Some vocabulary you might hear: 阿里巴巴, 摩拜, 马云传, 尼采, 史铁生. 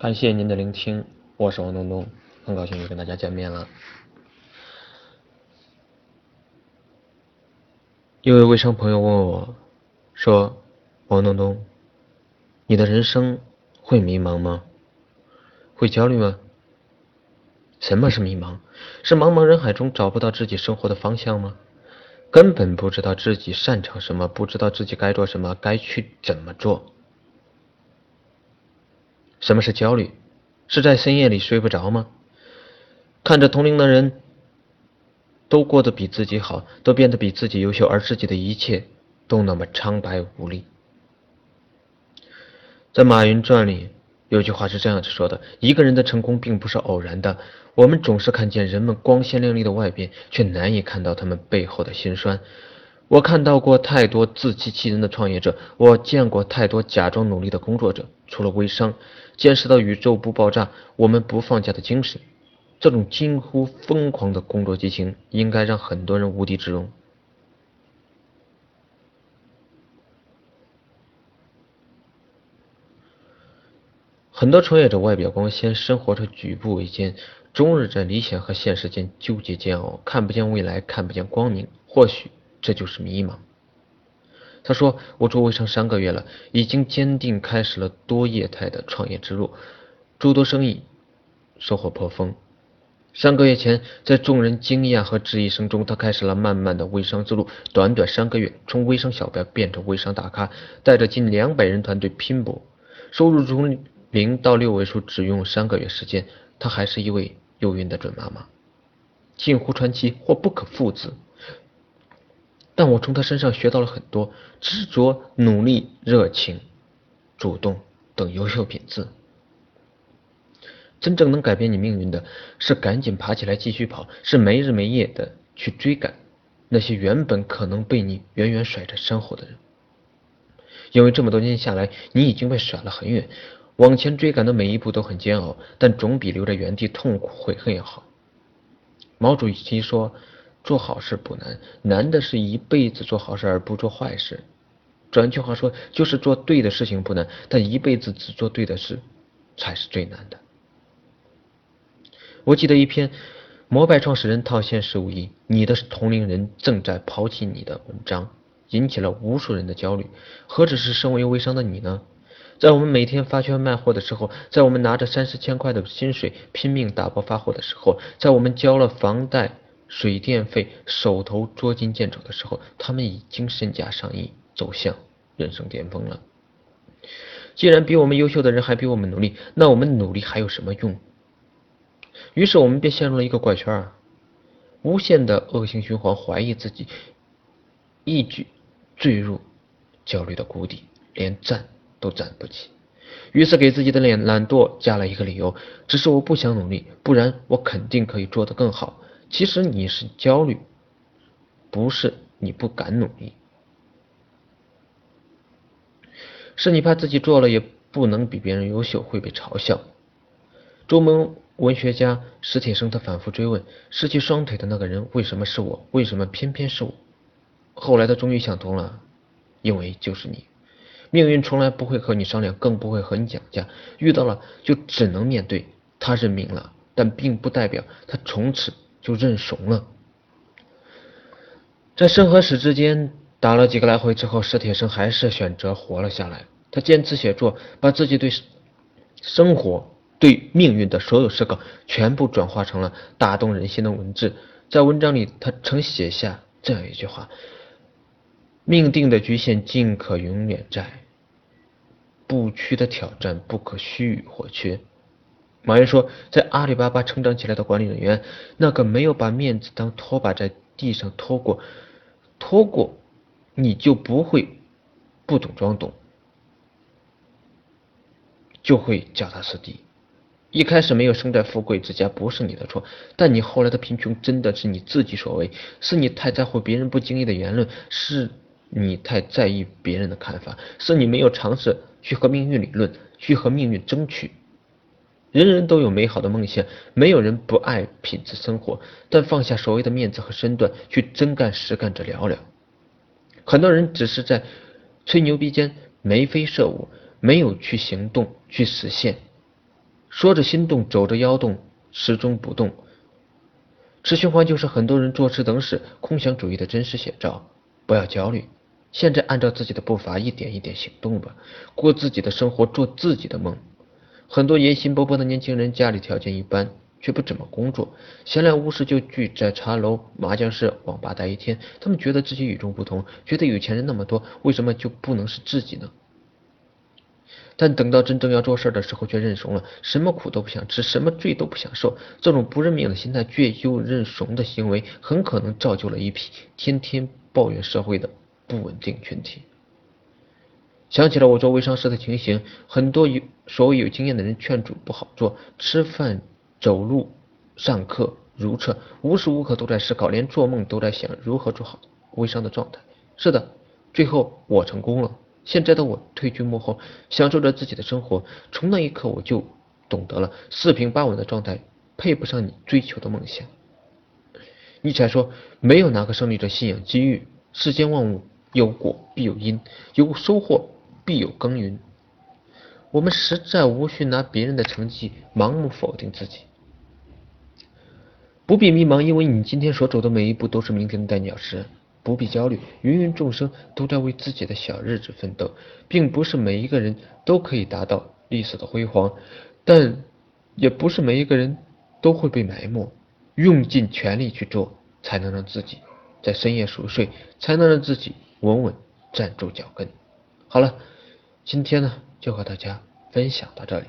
感谢您的聆听，我是王东东，很高兴又跟大家见面了。一位微商朋友问我说，王东东，你的人生会迷茫吗？会焦虑吗？什么是迷茫？是茫茫人海中找不到自己生活的方向吗？根本不知道自己擅长什么，不知道自己该做什么，该去怎么做。什么是焦虑？是在深夜里睡不着吗？看着同龄的人都过得比自己好，都变得比自己优秀，而自己的一切都那么苍白无力。在《马云传》里有句话是这样子说的，一个人的成功并不是偶然的，我们总是看见人们光鲜亮丽的外边，却难以看到他们背后的辛酸。我看到过太多自欺欺人的创业者，我见过太多假装努力的工作者。除了微商，见识到宇宙不爆炸，我们不放假的精神，这种近乎疯狂的工作激情，应该让很多人无地自容。很多创业者外表光鲜，生活着举步维艰，终日在理想和现实间纠结煎熬，看不见未来，看不见光明。或许这就是迷茫。他说，我做微商3个月了，已经坚定开始了多业态的创业之路，诸多生意收获颇丰。3个月前，在众人惊讶和质疑声中，他开始了漫漫的微商之路。短短3个月，从微商小白变成微商大咖，带着近200人团队拼搏，收入从0到6位数只用3个月时间。他还是一位有孕的准妈妈，近乎传奇或不可复制。但我从他身上学到了很多执着、努力、热情、主动等优秀品质。真正能改变你命运的是赶紧爬起来继续跑，是没日没夜的去追赶那些原本可能被你远远甩在身后的人。因为这么多年下来，你已经被甩了很远，往前追赶的每一步都很煎熬，但总比留在原地痛苦悔恨要好。毛主席说，做好事不难，难的是一辈子做好事而不做坏事。转句话说，就是做对的事情不难，但一辈子只做对的事才是最难的。我记得一篇《摩拜创始人套现15亿，你的同龄人正在抛弃你》的文章，引起了无数人的焦虑。何止是身为微商的你呢？在我们每天发圈卖货的时候，在我们拿着3000块的薪水拼命打包发货的时候，在我们交了房贷水电费手头捉襟见肘的时候，他们已经身价上亿，走向人生巅峰了。既然比我们优秀的人还比我们努力，那我们努力还有什么用？于是我们便陷入了一个怪圈啊，无限的恶性循环，怀疑自己，一举坠入焦虑的谷底，连站都站不起。于是给自己的懒惰加了一个理由，只是我不想努力，不然我肯定可以做得更好。其实你是焦虑，不是你不敢努力，是你怕自己做了也不能比别人优秀，会被嘲笑。中文文学家史铁生他反复追问，失去双腿的那个人为什么是我？为什么偏偏是我？后来他终于想通了，因为就是你。命运从来不会和你商量，更不会和你讲价，遇到了就只能面对。他认命了，但并不代表他从此就认怂了。在生和死之间打了几个来回之后，史铁生还是选择活了下来。他坚持写作，把自己对生活、对命运的所有思考全部转化成了打动人心的文字。在文章里，他曾写下这样一句话，命定的局限尽可永远在，不屈的挑战不可须臾或缺。马云说，在阿里巴巴成长起来的管理人员，那个没有把面子当拖把在地上拖过，你就不会不懂装懂，就会脚踏实地。一开始没有生在富贵之家不是你的错，但你后来的贫穷真的是你自己所为，是你太在乎别人不经意的言论，是你太在意别人的看法，是你没有尝试去和命运理论，去和命运争取。人人都有美好的梦想，没有人不爱品质生活，但放下所谓的面子和身段，去真干实干者寥寥。很多人只是在吹牛逼间眉飞色舞，没有去行动去实现。说着心动，走着腰动，始终不动。持循环就是很多人坐吃等死、空想主义的真实写照。不要焦虑，现在按照自己的步伐一点一点行动吧，过自己的生活，做自己的梦。很多野心勃勃的年轻人家里条件一般，却不怎么工作，闲来无事就聚在茶楼、麻将室、网吧待一天。他们觉得自己与众不同，觉得有钱人那么多，为什么就不能是自己呢？但等到真正要做事的时候，却认怂了，什么苦都不想吃，什么罪都不想受。这种不认命的心态，却又认怂的行为，很可能造就了一批天天抱怨社会的不稳定群体。想起了我做微商时的情形，很多所谓有经验的人劝阻不好做，吃饭、走路、上课、如厕，无时无刻都在思考，连做梦都在想如何做好微商的状态。是的，最后我成功了。现在的我退居幕后，享受着自己的生活。从那一刻我就懂得了，四平八稳的状态配不上你追求的梦想。尼采说，没有哪个胜利者信仰机遇，世间万物有果必有因，有收获必有耕耘。我们实在无需拿别人的成绩盲目否定自己。不必迷茫，因为你今天所走的每一步都是明天的绊脚石。不必焦虑，芸芸众生都在为自己的小日子奋斗，并不是每一个人都可以达到历史的辉煌，但也不是每一个人都会被埋没。用尽全力去做，才能让自己在深夜熟睡，才能让自己稳稳站住脚跟。好了，今天呢就和大家分享到这里。